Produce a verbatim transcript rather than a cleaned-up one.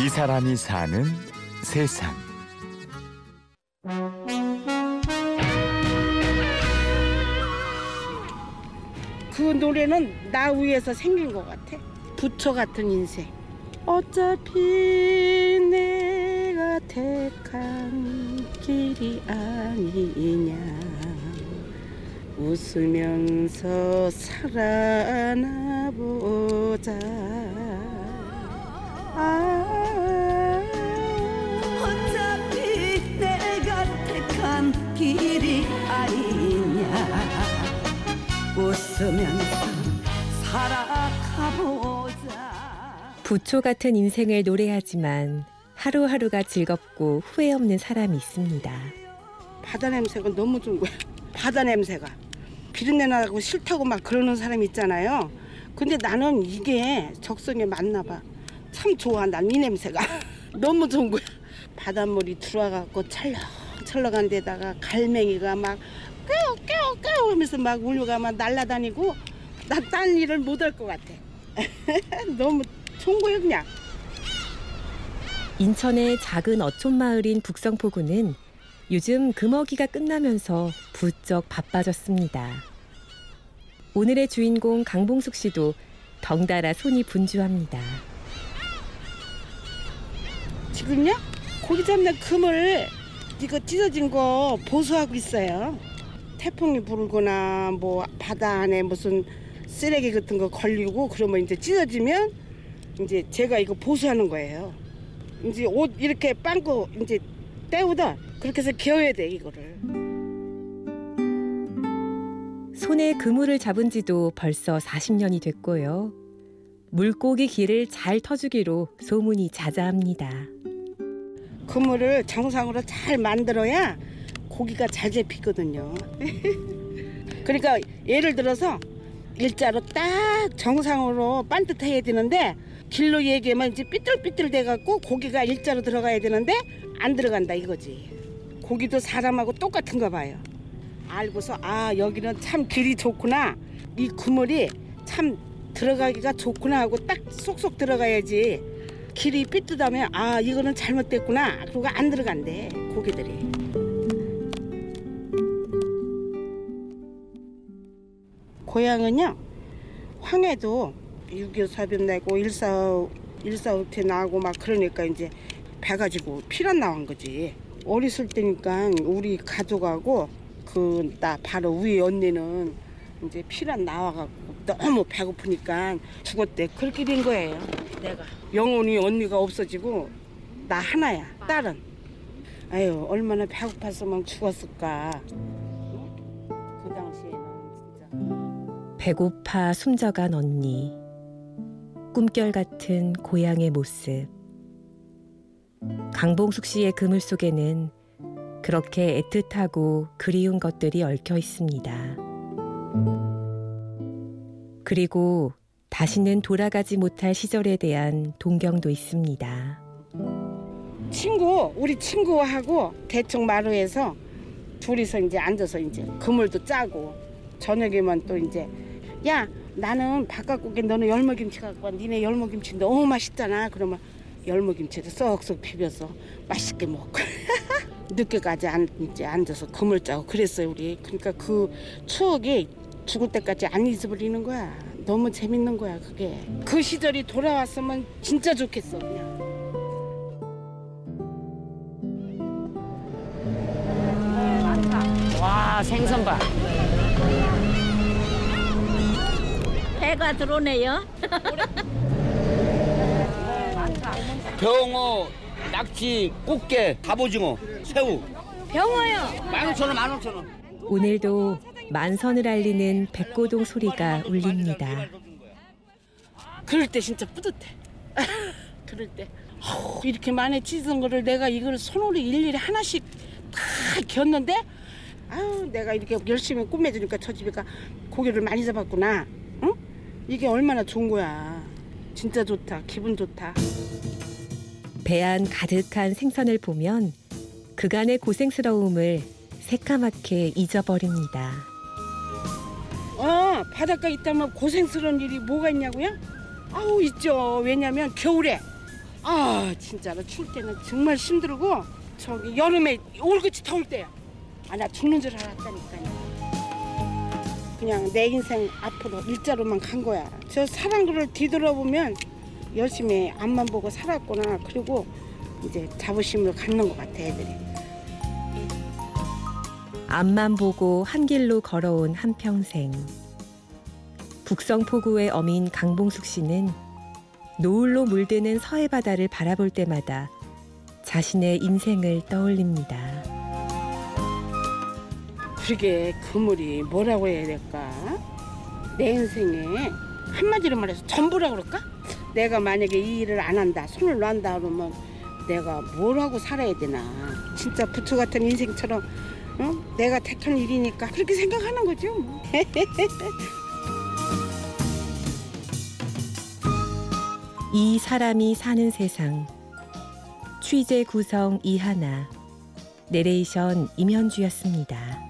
이 사람이 사는 세상. 그 노래는 나 위에서 생긴 것 같아. 부처 같은 인생. 어차피 내가 택한 길이 아니냐. 웃으면서 살아나 보자. 아, 어차피 내가 택한 길이 아니냐. 웃으면서 살아가보자. 부초 같은 인생을 노래하지만 하루하루가 즐겁고 후회 없는 사람이 있습니다. 바다 냄새가 너무 좋은 거야. 바다 냄새가. 비린내 나고 싫다고 막 그러는 사람이 있잖아요. 근데 나는 이게 적성에 맞나 봐. 참 좋아, 난 이 냄새가. 너무 좋은 거야. 바닷물이 들어와갖고 찰렁찰렁한 데다가 갈매기가 막 깨우 깨우 깨우 하면서 막 울려가 막 날아다니고, 나 딴 일을 못할 것 같아. 너무 좋은 거야 그냥. 인천의 작은 어촌마을인 북성포구는 요즘 금어기가 끝나면서 부쩍 바빠졌습니다. 오늘의 주인공 강봉숙 씨도 덩달아 손이 분주합니다. 지금요? 고기 잡는 금을 이거 찢어진 거 보수하고 있어요. 태풍이 불거나 뭐 바다 안에 무슨 쓰레기 같은 거 걸리고 그러면 이제 찢어지면 이제 제가 이거 보수하는 거예요. 이제 옷 이렇게 빵꾸 이제 때우다 그렇게 해서 개어야 돼 이거를. 손에 그물을 잡은 지도 벌써 사십 년이 됐고요. 물고기 길을 잘 터주기로 소문이 자자합니다. 그물을 정상으로 잘 만들어야 고기가 잘 잡히거든요. 그러니까 예를 들어서 일자로 딱 정상으로 반듯해야 되는데 길로 얘기하면 이제 삐뚤삐뚤 돼갖고 고기가 일자로 들어가야 되는데 안 들어간다 이거지. 고기도 사람하고 똑같은가 봐요. 알고서 아 여기는 참 길이 좋구나. 이 그물이 참 들어가기가 좋구나 하고 딱 쏙쏙 들어가야지. 길이 삐뚤다면 아 이거는 잘못됐구나. 그러고 안 들어간대 고기들이. 고향은요, 황해도 육이오 사변 나고 일사오 일사오태 나고 막 그러니까 이제 배 가지고 피난 나온 거지. 어렸을 때니까 우리 가족하고 그 나 바로 위에 언니는 이제 피난 나와갖고 너무 배고프니까 죽었대. 그렇게 된 거예요. 내가 영혼이 언니가 없어지고 나 하나야 딸은. 아유 얼마나 배고파서 막 죽었을까. 그 당시에는 진짜. 배고파 숨져간 언니, 꿈결 같은 고향의 모습. 강봉숙 씨의 그물 속에는 그렇게 애틋하고 그리운 것들이 얽혀 있습니다. 그리고 다시는 돌아가지 못할 시절에 대한 동경도 있습니다. 친구, 우리 친구하고 대충 마루에서 둘이서 이제 앉아서 이제 그물도 짜고 저녁에만 또 이제 야 나는 바깥고기 너는 열무김치 갖고 와. 니네 열무김치 너무 맛있잖아. 그러면 열무김치도 쏙쏙 비벼서 맛있게 먹고 늦게까지 안, 이제 앉아서 그물 짜고 그랬어요 우리. 그러니까 그 추억이 죽을 때까지 안 잊어버리는 거야. 너무 재밌는 거야 그게. 그 시절이 돌아왔으면 진짜 좋겠어 그냥. 와 생선 봐. 배가 들어오네요. 병어, 낙지, 꽃게, 갑오징어, 새우. 병어요. 만 오천 원, 만 오천 원. 오늘도 만선을 알리는 백고동 소리가 울립니다. 그럴 때 진짜 뿌듯해. 그럴 때 어후, 이렇게 많이 찢은 거를 내가 이걸 손으로 일일이 하나씩 다 겼는데 아우 내가 이렇게 열심히 꾸며주니까 저 집이 고기를 많이 잡았구나. 응? 이게 얼마나 좋은 거야. 진짜 좋다. 기분 좋다. 배 안 가득한 생선을 보면 그간의 고생스러움을 새까맣게 잊어버립니다. 어, 바닷가 있다면 고생스러운 일이 뭐가 있냐고요? 아우 있죠. 왜냐면 겨울에 아 진짜로 추울 때는 정말 힘들고 저기 여름에 올같이 더울 때야. 아 나 죽는 줄 알았다니까요. 그냥 내 인생 앞으로 일자로만 간 거야. 저 사는 거를 뒤돌아보면 열심히 앞만 보고 살았구나. 그리고 이제 자부심을 갖는 것 같아 애들이. 앞만 보고 한 길로 걸어온 한평생. 북성포구의 어민 강봉숙 씨는 노을로 물드는 서해 바다를 바라볼 때마다 자신의 인생을 떠올립니다. 그게 그물이 뭐라고 해야 될까? 내 인생에 한마디로 말해서 전부라고 그럴까? 내가 만약에 이 일을 안 한다, 손을 놨다 그러면 내가 뭘 하고 살아야 되나? 진짜 부처 같은 인생처럼 응? 내가 택한 일이니까 그렇게 생각하는 거죠. 뭐. 이 사람이 사는 세상. 취재 구성 이하나, 내레이션 임현주였습니다.